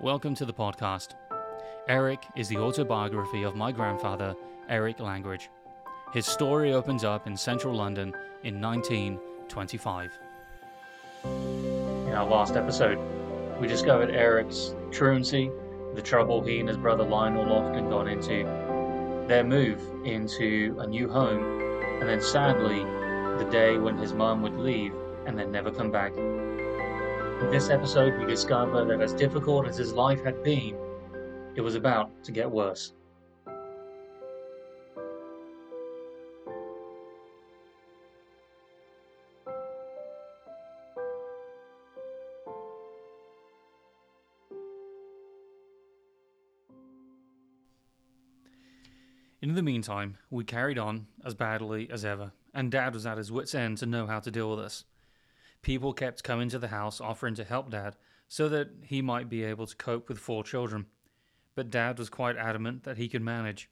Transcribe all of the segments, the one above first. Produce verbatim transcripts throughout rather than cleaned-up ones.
Welcome to the podcast. Eric is the autobiography of my grandfather, Eric Langridge. His story opens up in central London in nineteen twenty-five. In our last episode, we discovered Eric's truancy, the trouble he and his brother Lionel often got into, their move into a new home, and then sadly, the day when his mum would leave and then never come back. In this episode, we discover that as difficult as his life had been, it was about to get worse. In the meantime, we carried on as badly as ever, and Dad was at his wit's end to know how to deal with us. People kept coming to the house offering to help Dad so that he might be able to cope with four children, but Dad was quite adamant that he could manage.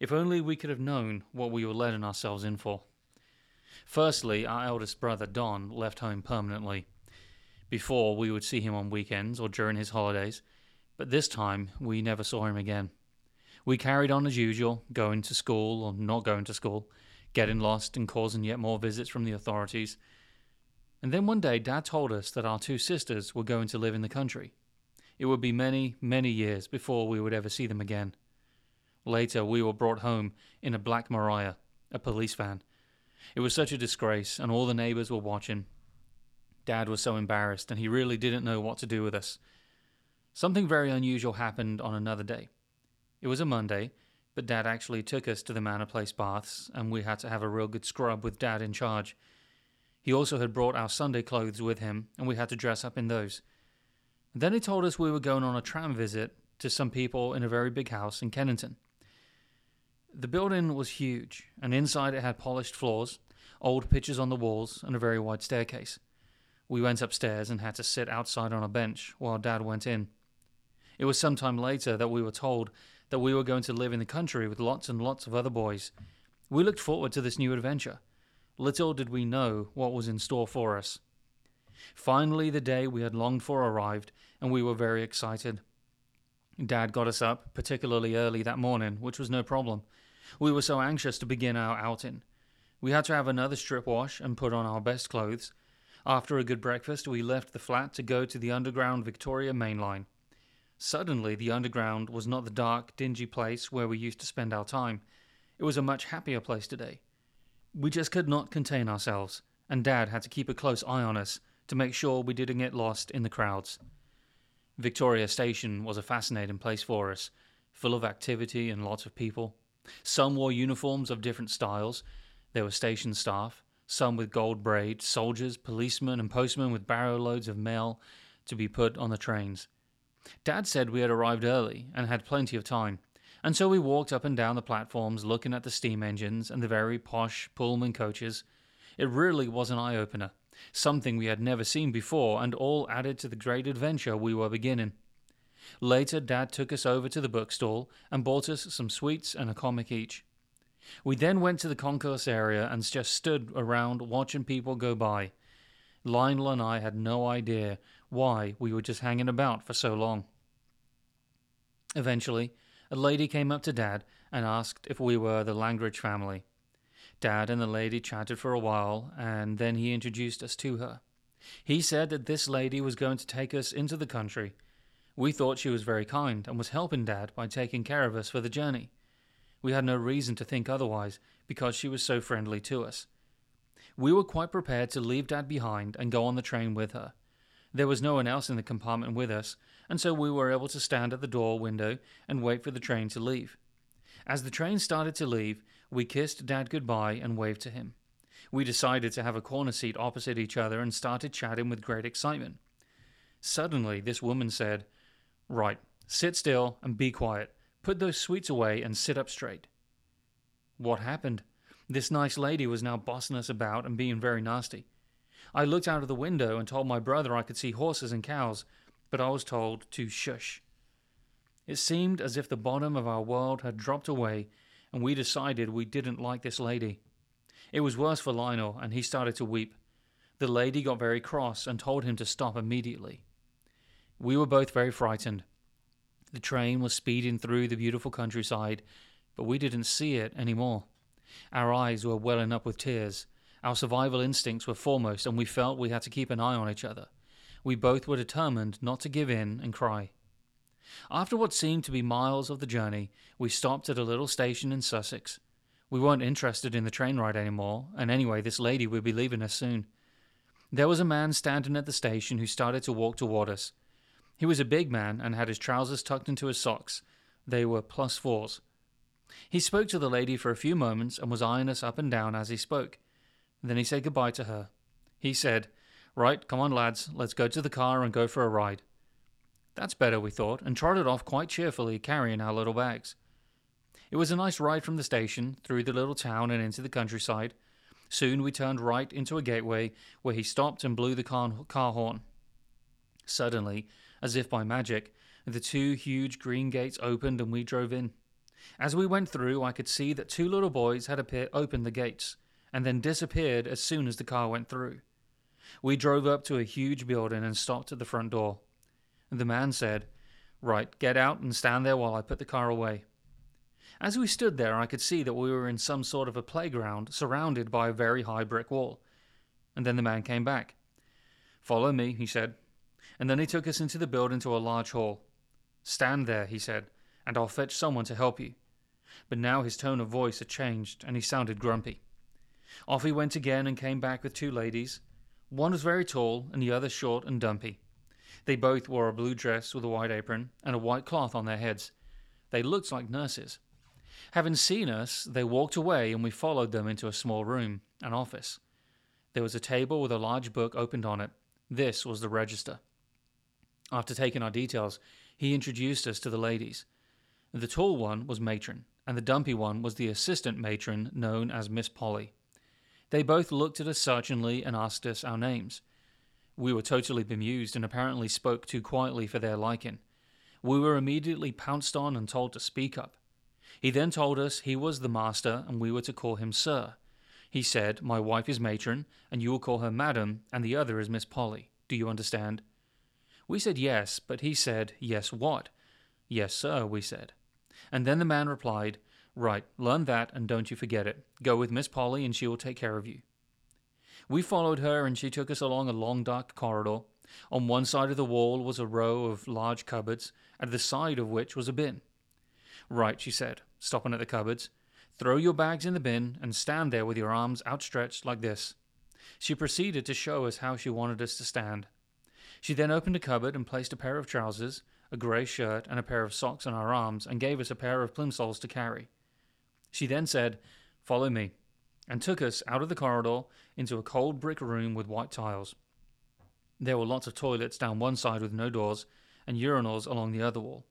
If only we could have known what we were letting ourselves in for. Firstly, our eldest brother Don left home permanently. Before, we would see him on weekends or during his holidays, but this time we never saw him again. We carried on as usual, going to school or not going to school, getting lost and causing yet more visits from the authorities. And then one day, Dad told us that our two sisters were going to live in the country. It would be many, many years before we would ever see them again. Later, we were brought home in a Black Maria, a police van. It was such a disgrace, and all the neighbours were watching. Dad was so embarrassed, and he really didn't know what to do with us. Something very unusual happened on another day. It was a Monday, but Dad actually took us to the Manor Place baths, and we had to have a real good scrub with Dad in charge. He also had brought our Sunday clothes with him, and we had to dress up in those. And then he told us we were going on a tram visit to some people in a very big house in Kennington. The building was huge, and inside it had polished floors, old pictures on the walls, and a very wide staircase. We went upstairs and had to sit outside on a bench while Dad went in. It was some time later that we were told that we were going to live in the country with lots and lots of other boys. We looked forward to this new adventure. Little did we know what was in store for us. Finally, the day we had longed for arrived, and we were very excited. Dad got us up particularly early that morning, which was no problem. We were so anxious to begin our outing. We had to have another strip wash and put on our best clothes. After a good breakfast, we left the flat to go to the underground Victoria Main Line. Suddenly, the underground was not the dark, dingy place where we used to spend our time. It was a much happier place today. We just could not contain ourselves, and Dad had to keep a close eye on us to make sure we didn't get lost in the crowds. Victoria Station was a fascinating place for us, full of activity and lots of people. Some wore uniforms of different styles. There were station staff, some with gold braid, soldiers, policemen, and postmen with barrow loads of mail to be put on the trains. Dad said we had arrived early and had plenty of time, and so we walked up and down the platforms looking at the steam engines and the very posh Pullman coaches. It really was an eye-opener, something we had never seen before, and all added to the great adventure we were beginning. Later, Dad took us over to the bookstall and bought us some sweets and a comic each. We then went to the concourse area and just stood around watching people go by. Lionel and I had no idea why we were just hanging about for so long. Eventually, a lady came up to Dad and asked if we were the Langridge family. Dad and the lady chatted for a while, and then he introduced us to her. He said that this lady was going to take us into the country. We thought she was very kind and was helping Dad by taking care of us for the journey. We had no reason to think otherwise because she was so friendly to us. We were quite prepared to leave Dad behind and go on the train with her. There was no one else in the compartment with us, and so we were able to stand at the door window and wait for the train to leave. As the train started to leave, we kissed Dad goodbye and waved to him. We decided to have a corner seat opposite each other and started chatting with great excitement. Suddenly, this woman said, "Right, sit still and be quiet. Put those sweets away and sit up straight." What happened? This nice lady was now bossing us about and being very nasty. I looked out of the window and told my brother I could see horses and cows, but I was told to shush. It seemed as if the bottom of our world had dropped away, and we decided we didn't like this lady. It was worse for Lionel, and he started to weep. The lady got very cross and told him to stop immediately. We were both very frightened, The train was speeding through the beautiful countryside, but we didn't see it anymore. Our eyes were welling up with tears. Our survival instincts were foremost, and we felt we had to keep an eye on each other. We both were determined not to give in and cry. After what seemed to be miles of the journey, we stopped at a little station in Sussex. We weren't interested in the train ride anymore, and anyway, this lady would be leaving us soon. There was a man standing at the station who started to walk toward us. He was a big man and had his trousers tucked into his socks. They were plus fours. He spoke to the lady for a few moments and was eyeing us up and down as he spoke. Then he said goodbye to her. He said, "Right, come on lads, let's go to the car and go for a ride." That's better, we thought, and trotted off quite cheerfully, carrying our little bags. It was a nice ride from the station, through the little town and into the countryside. Soon we turned right into a gateway, where he stopped and blew the car, car horn. Suddenly, as if by magic, the two huge green gates opened and we drove in. As we went through, I could see that two little boys had appeared, opened the gates, and then disappeared as soon as the car went through. We drove up to a huge building and stopped at the front door. The man said, "Right, get out and stand there while I put the car away." As we stood there, I could see that we were in some sort of a playground surrounded by a very high brick wall. And then the man came back. "Follow me," he said. And then he took us into the building to a large hall. "Stand there," he said, "and I'll fetch someone to help you." But now his tone of voice had changed, and he sounded grumpy. Off he went again and came back with two ladies. One was very tall, and the other short and dumpy. They both wore a blue dress with a white apron and a white cloth on their heads. They looked like nurses. Having seen us, they walked away and we followed them into a small room, an office. There was a table with a large book opened on it. This was the register. After taking our details, he introduced us to the ladies. The tall one was matron, and the dumpy one was the assistant matron known as Miss Polly. They both looked at us searchingly and asked us our names. We were totally bemused and apparently spoke too quietly for their liking. We were immediately pounced on and told to speak up. He then told us he was the master and we were to call him sir. He said, "My wife is matron, and you will call her madam, and the other is Miss Polly. Do you understand?" We said yes, but he said, "Yes, what?" "Yes, sir," we said. And then the man replied, "Right, learn that and don't you forget it. Go with Miss Polly and she will take care of you." We followed her and she took us along a long dark corridor. On one side of the wall was a row of large cupboards, at the side of which was a bin. "Right," she said, stopping at the cupboards, "throw your bags in the bin and stand there with your arms outstretched like this." She proceeded to show us how she wanted us to stand. She then opened a cupboard and placed a pair of trousers, a grey shirt and a pair of socks on our arms and gave us a pair of plimsolls to carry. She then said, "Follow me," and took us out of the corridor into a cold brick room with white tiles. There were lots of toilets down one side with no doors, and urinals along the other wall.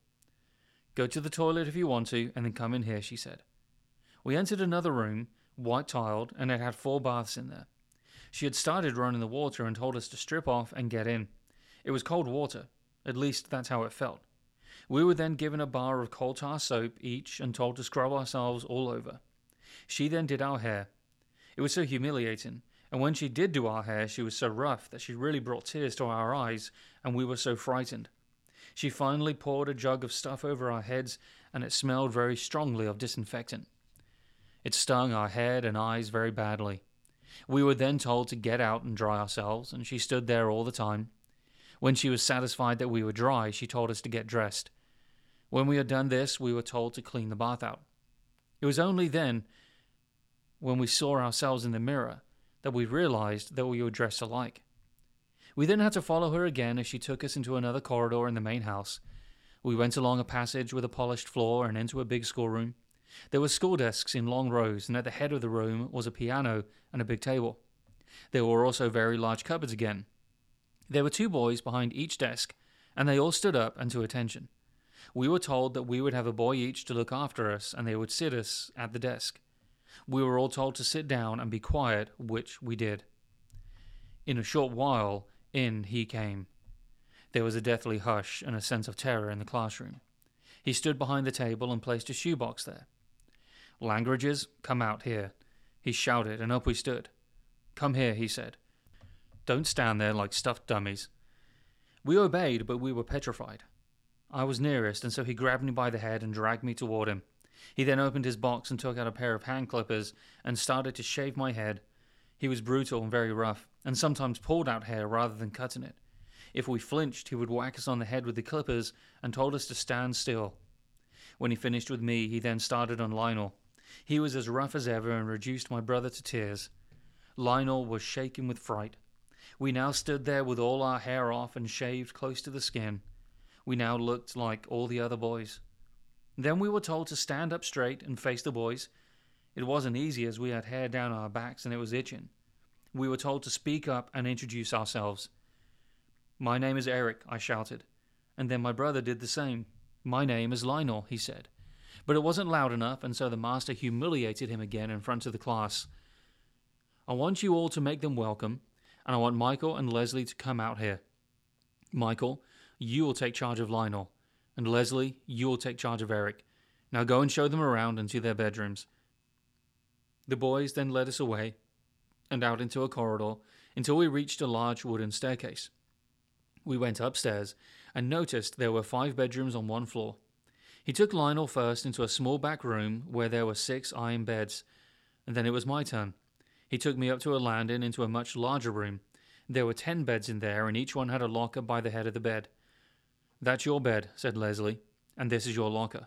"Go to the toilet if you want to, and then come in here," she said. We entered another room, white-tiled, and it had four baths in there. She had started running the water and told us to strip off and get in. It was cold water. At least that's how it felt. We were then given a bar of coal tar soap each and told to scrub ourselves all over. She then did our hair. It was so humiliating, and when she did do our hair, she was so rough that she really brought tears to our eyes, and we were so frightened. She finally poured a jug of stuff over our heads, and it smelled very strongly of disinfectant. It stung our head and eyes very badly. We were then told to get out and dry ourselves, and she stood there all the time. When she was satisfied that we were dry, she told us to get dressed. When we had done this, we were told to clean the bath out. It was only then, when we saw ourselves in the mirror, that we realized that we were dressed alike. We then had to follow her again as she took us into another corridor in the main house. We went along a passage with a polished floor and into a big schoolroom. There were school desks in long rows, and at the head of the room was a piano and a big table. There were also very large cupboards again. There were two boys behind each desk, and they all stood up and to attention. We were told that we would have a boy each to look after us, and they would sit us at the desk. We were all told to sit down and be quiet, which we did. In a short while, in he came. There was a deathly hush and a sense of terror in the classroom. He stood behind the table and placed a shoebox there. "Langridges, come out here," he shouted, and up we stood. "Come here," he said. "Don't stand there like stuffed dummies." We obeyed, but we were petrified. I was nearest, and so he grabbed me by the head and dragged me toward him. He then opened his box and took out a pair of hand clippers and started to shave my head. He was brutal and very rough, and sometimes pulled out hair rather than cutting it. If we flinched, he would whack us on the head with the clippers and told us to stand still. When he finished with me, he then started on Lionel. He was as rough as ever and reduced my brother to tears. Lionel was shaken with fright. We now stood there with all our hair off and shaved close to the skin. We now looked like all the other boys. Then we were told to stand up straight and face the boys. It wasn't easy as we had hair down our backs and it was itching. We were told to speak up and introduce ourselves. "My name is Eric," I shouted, and then my brother did the same. "My name is Lionel," he said, but it wasn't loud enough, and so the master humiliated him again in front of the class. "I want you all to make them welcome, and I want Michael and Leslie to come out here. Michael, you will take charge of Lionel, and Leslie, you will take charge of Eric. Now go and show them around and to their bedrooms." The boys then led us away and out into a corridor until we reached a large wooden staircase. We went upstairs and noticed there were five bedrooms on one floor. He took Lionel first into a small back room where there were six iron beds, and then it was my turn. He took me up to a landing into a much larger room. There were ten beds in there, and each one had a locker by the head of the bed. "That's your bed," said Leslie, "and this is your locker.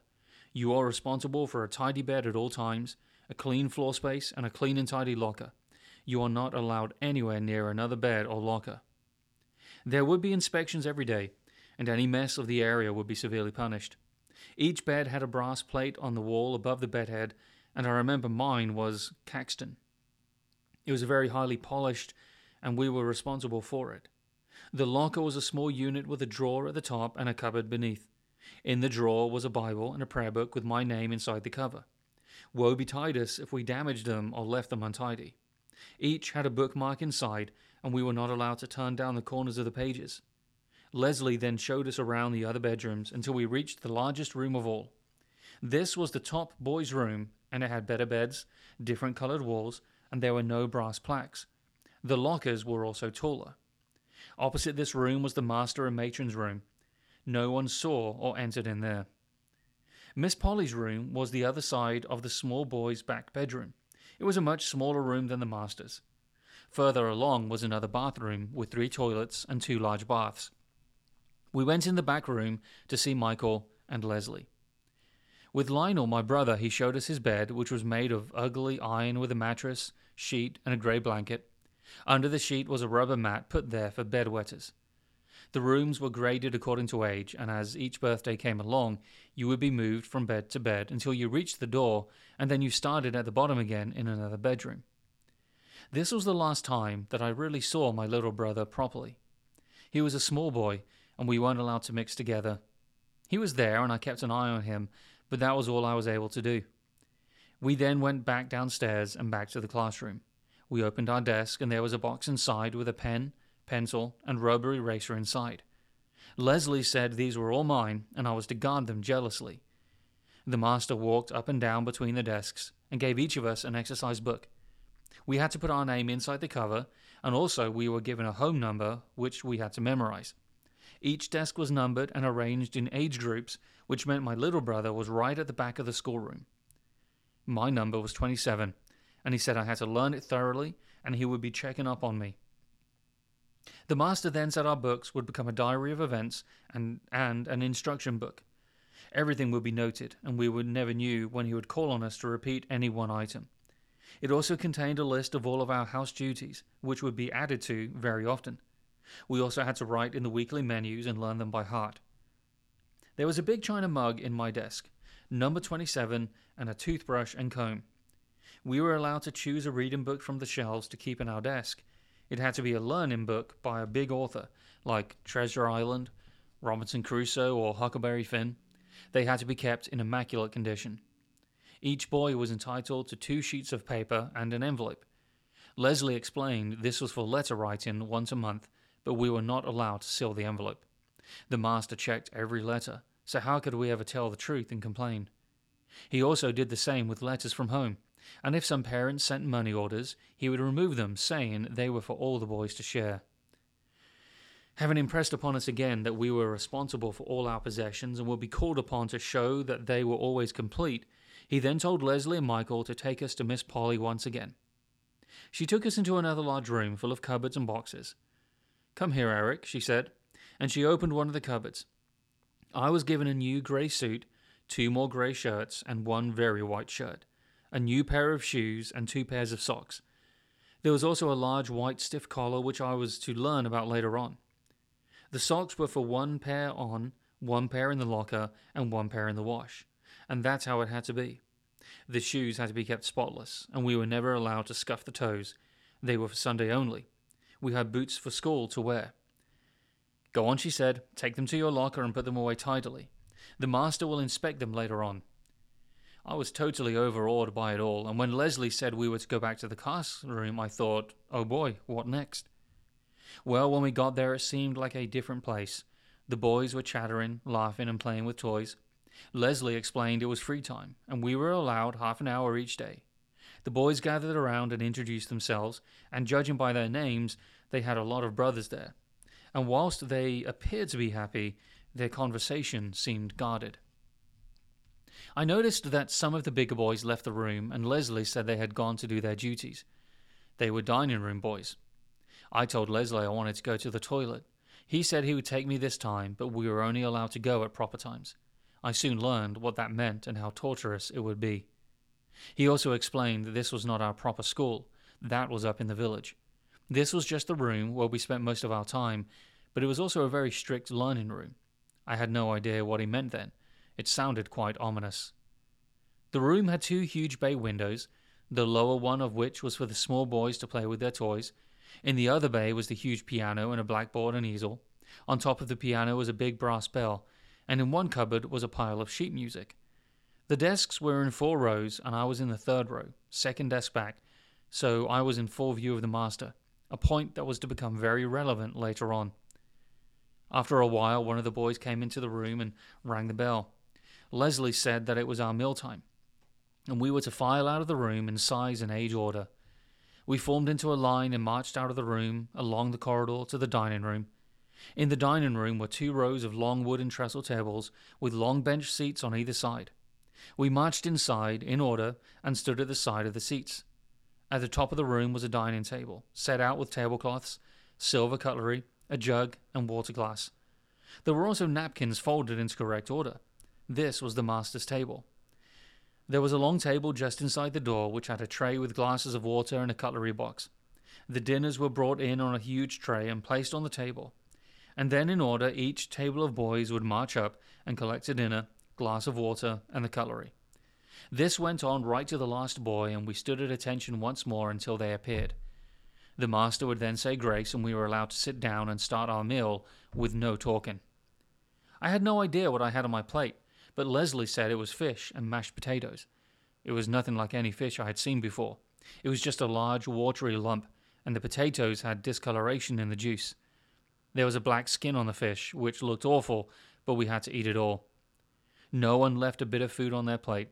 You are responsible for a tidy bed at all times, a clean floor space, and a clean and tidy locker. You are not allowed anywhere near another bed or locker. There would be inspections every day, and any mess of the area would be severely punished. Each bed had a brass plate on the wall above the bedhead, and I remember mine was Caxton. It was very highly polished, and we were responsible for it. The locker was a small unit with a drawer at the top and a cupboard beneath. In the drawer was a Bible and a prayer book with my name inside the cover. Woe betide us if we damaged them or left them untidy. Each had a bookmark inside, and we were not allowed to turn down the corners of the pages. Leslie then showed us around the other bedrooms until we reached the largest room of all. This was the top boys' room, and it had better beds, different coloured walls, and there were no brass plaques. The lockers were also taller. Opposite this room was the master and matron's room. No one saw or entered in there. Miss Polly's room was the other side of the small boys' back bedroom. It was a much smaller room than the master's. Further along was another bathroom with three toilets and two large baths. We went in the back room to see Michael and Leslie. With Lionel, my brother, he showed us his bed, which was made of ugly iron with a mattress, sheet, and a grey blanket. Under the sheet was a rubber mat put there for bedwetters. The rooms were graded according to age, and as each birthday came along, you would be moved from bed to bed until you reached the door, and then you started at the bottom again in another bedroom. This was the last time that I really saw my little brother properly. He was a small boy, and we weren't allowed to mix together. He was there, and I kept an eye on him, but that was all I was able to do. We then went back downstairs and back to the classroom. We opened our desk, and there was a box inside with a pen, pencil, and rubber eraser inside. Leslie said these were all mine, and I was to guard them jealously. The master walked up and down between the desks and gave each of us an exercise book. We had to put our name inside the cover, and also we were given a home number, which we had to memorize. Each desk was numbered and arranged in age groups, which meant my little brother was right at the back of the schoolroom. My number was twenty-seven, and he said I had to learn it thoroughly, and he would be checking up on me. The master then said our books would become a diary of events and, and an instruction book. Everything would be noted, and we would never knew when he would call on us to repeat any one item. It also contained a list of all of our house duties, which would be added to very often. We also had to write in the weekly menus and learn them by heart. There was a big china mug in my desk, number twenty-seven, and a toothbrush and comb. We were allowed to choose a reading book from the shelves to keep in our desk. It had to be a learning book by a big author, like Treasure Island, Robinson Crusoe, or Huckleberry Finn. They had to be kept in immaculate condition. Each boy was entitled to two sheets of paper and an envelope. Leslie explained this was for letter writing once a month, but we were not allowed to seal the envelope. The master checked every letter, so how could we ever tell the truth and complain? He also did the same with letters from home, and if some parents sent money orders, he would remove them, saying they were for all the boys to share. having impressed upon us again that we were responsible for all our possessions and would be called upon to show that they were always complete, he then told Leslie and Michael to take us to Miss Polly once again. She took us into another large room full of cupboards and boxes. "Come here, Eric," she said, and she opened one of the cupboards. I was given a new grey suit, two more grey shirts, and one very white shirt, a new pair of shoes, and two pairs of socks. There was also a large white stiff collar, which I was to learn about later on. The socks were for one pair on, one pair in the locker, and one pair in the wash, and that's how it had to be. The shoes had to be kept spotless, and we were never allowed to scuff the toes. They were for Sunday only. We had boots for school to wear. "Go on," she said. "Take them to your locker and put them away tidily. The master will inspect them later on." I was totally overawed by it all, and when Leslie said we were to go back to the classroom, I thought, oh boy, what next? Well, when we got there, it seemed like a different place. The boys were chattering, laughing, and playing with toys. Leslie explained it was free time, and we were allowed half an hour each day. The boys gathered around and introduced themselves, and judging by their names, they had a lot of brothers there. And whilst they appeared to be happy, their conversation seemed guarded. I noticed that some of the bigger boys left the room, and Leslie said they had gone to do their duties. They were dining room boys. I told Leslie I wanted to go to the toilet. He said he would take me this time, but we were only allowed to go at proper times. I soon learned what that meant and how torturous it would be. He also explained that this was not our proper school. That was up in the village. This was just the room where we spent most of our time, but it was also a very strict learning room. I had no idea what he meant then. It sounded quite ominous. The room had two huge bay windows, the lower one of which was for the small boys to play with their toys. In the other bay was the huge piano and a blackboard and easel. On top of the piano was a big brass bell, and in one cupboard was a pile of sheet music. The desks were in four rows, and I was in the third row, second desk back, so I was in full view of the master, a point that was to become very relevant later on. After a while, one of the boys came into the room and rang the bell. Leslie said that it was our mealtime, and we were to file out of the room in size and age order. We formed into a line and marched out of the room, along the corridor to the dining room. In the dining room were two rows of long wooden trestle tables with long bench seats on either side. We marched inside, in order, and stood at the side of the seats. At the top of the room was a dining table, set out with tablecloths, silver cutlery, a jug, and water glass. There were also napkins folded into correct order. This was the master's table. There was a long table just inside the door, which had a tray with glasses of water and a cutlery box. The dinners were brought in on a huge tray and placed on the table. And then in order, each table of boys would march up and collect a dinner, glass of water, and the cutlery. This went on right to the last boy, and we stood at attention once more until they appeared. The master would then say grace, and we were allowed to sit down and start our meal with no talking. I had no idea what I had on my plate, but Leslie said it was fish and mashed potatoes. It was nothing like any fish I had seen before. It was just a large, watery lump, and the potatoes had discoloration in the juice. There was a black skin on the fish, which looked awful, but we had to eat it all. No one left a bit of food on their plate.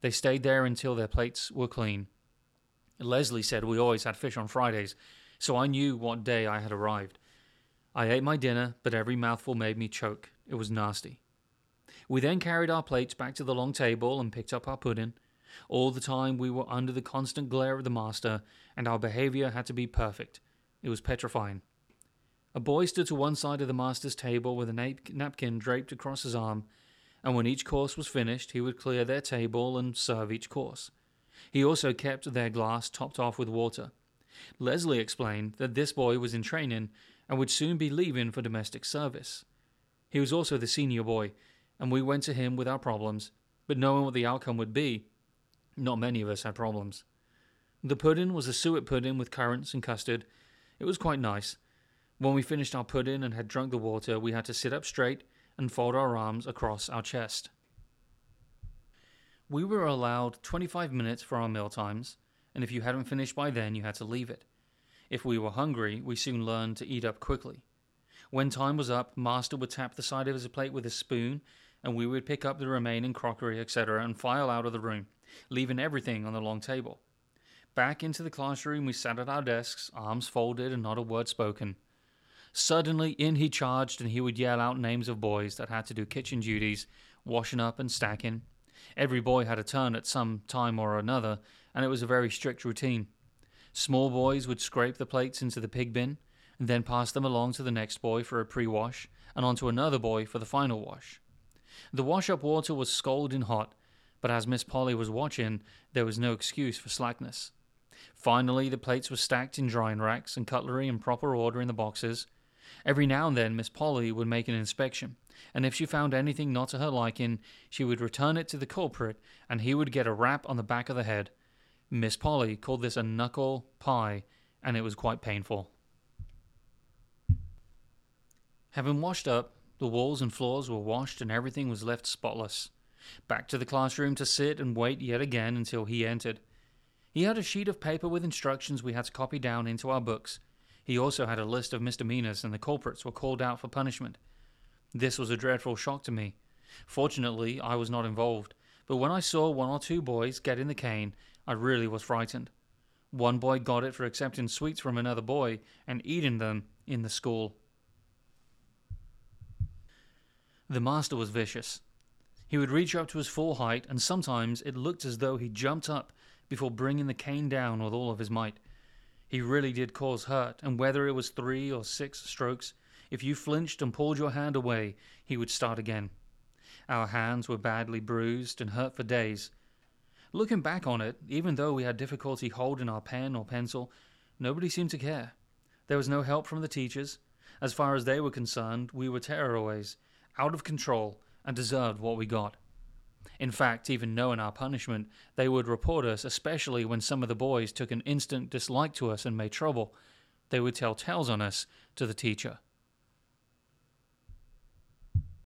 They stayed there until their plates were clean. Leslie said we always had fish on Fridays, so I knew what day I had arrived. I ate my dinner, but every mouthful made me choke. It was nasty. We then carried our plates back to the long table and picked up our pudding. All the time we were under the constant glare of the master, and our behaviour had to be perfect. It was petrifying. A boy stood to one side of the master's table with a nap- napkin draped across his arm, and when each course was finished, he would clear their table and serve each course. He also kept their glass topped off with water. Leslie explained that this boy was in training and would soon be leaving for domestic service. He was also the senior boy, and we went to him with our problems, but knowing what the outcome would be, not many of us had problems. The pudding was a suet pudding with currants and custard. It was quite nice. When we finished our pudding and had drunk the water, we had to sit up straight and fold our arms across our chest. We were allowed twenty-five minutes for our meal times, and if you hadn't finished by then, you had to leave it. If we were hungry, we soon learned to eat up quickly. When time was up, master would tap the side of his plate with a spoon, and we would pick up the remaining crockery, et cetera, and file out of the room, leaving everything on the long table. Back into the classroom, we sat at our desks, arms folded and not a word spoken. Suddenly, in he charged, and he would yell out names of boys that had to do kitchen duties, washing up and stacking. Every boy had a turn at some time or another, and it was a very strict routine. Small boys would scrape the plates into the pig bin, and then pass them along to the next boy for a pre-wash, and on to another boy for the final wash. The wash-up water was scalding hot, but as Miss Polly was watching, there was no excuse for slackness. Finally, the plates were stacked in drying racks, and cutlery in proper order in the boxes. Every now and then Miss Polly would make an inspection, and if she found anything not to her liking, she would return it to the culprit, and he would get a rap on the back of the head. Miss Polly called this a knuckle pie, and it was quite painful. Having washed up, the walls and floors were washed and everything was left spotless. Back to the classroom to sit and wait yet again until he entered. He had a sheet of paper with instructions we had to copy down into our books. He also had a list of misdemeanors, and the culprits were called out for punishment. This was a dreadful shock to me. Fortunately, I was not involved, but when I saw one or two boys getting the cane, I really was frightened. One boy got it for accepting sweets from another boy and eating them in the school. The master was vicious. He would reach up to his full height, and sometimes it looked as though he jumped up before bringing the cane down with all of his might. He really did cause hurt, and whether it was three or six strokes, if you flinched and pulled your hand away, he would start again. Our hands were badly bruised and hurt for days. Looking back on it, even though we had difficulty holding our pen or pencil, nobody seemed to care. There was no help from the teachers. As far as they were concerned, we were tearaways, out of control, and deserved what we got. In fact, even knowing our punishment, they would report us, especially when some of the boys took an instant dislike to us and made trouble. They would tell tales on us to the teacher.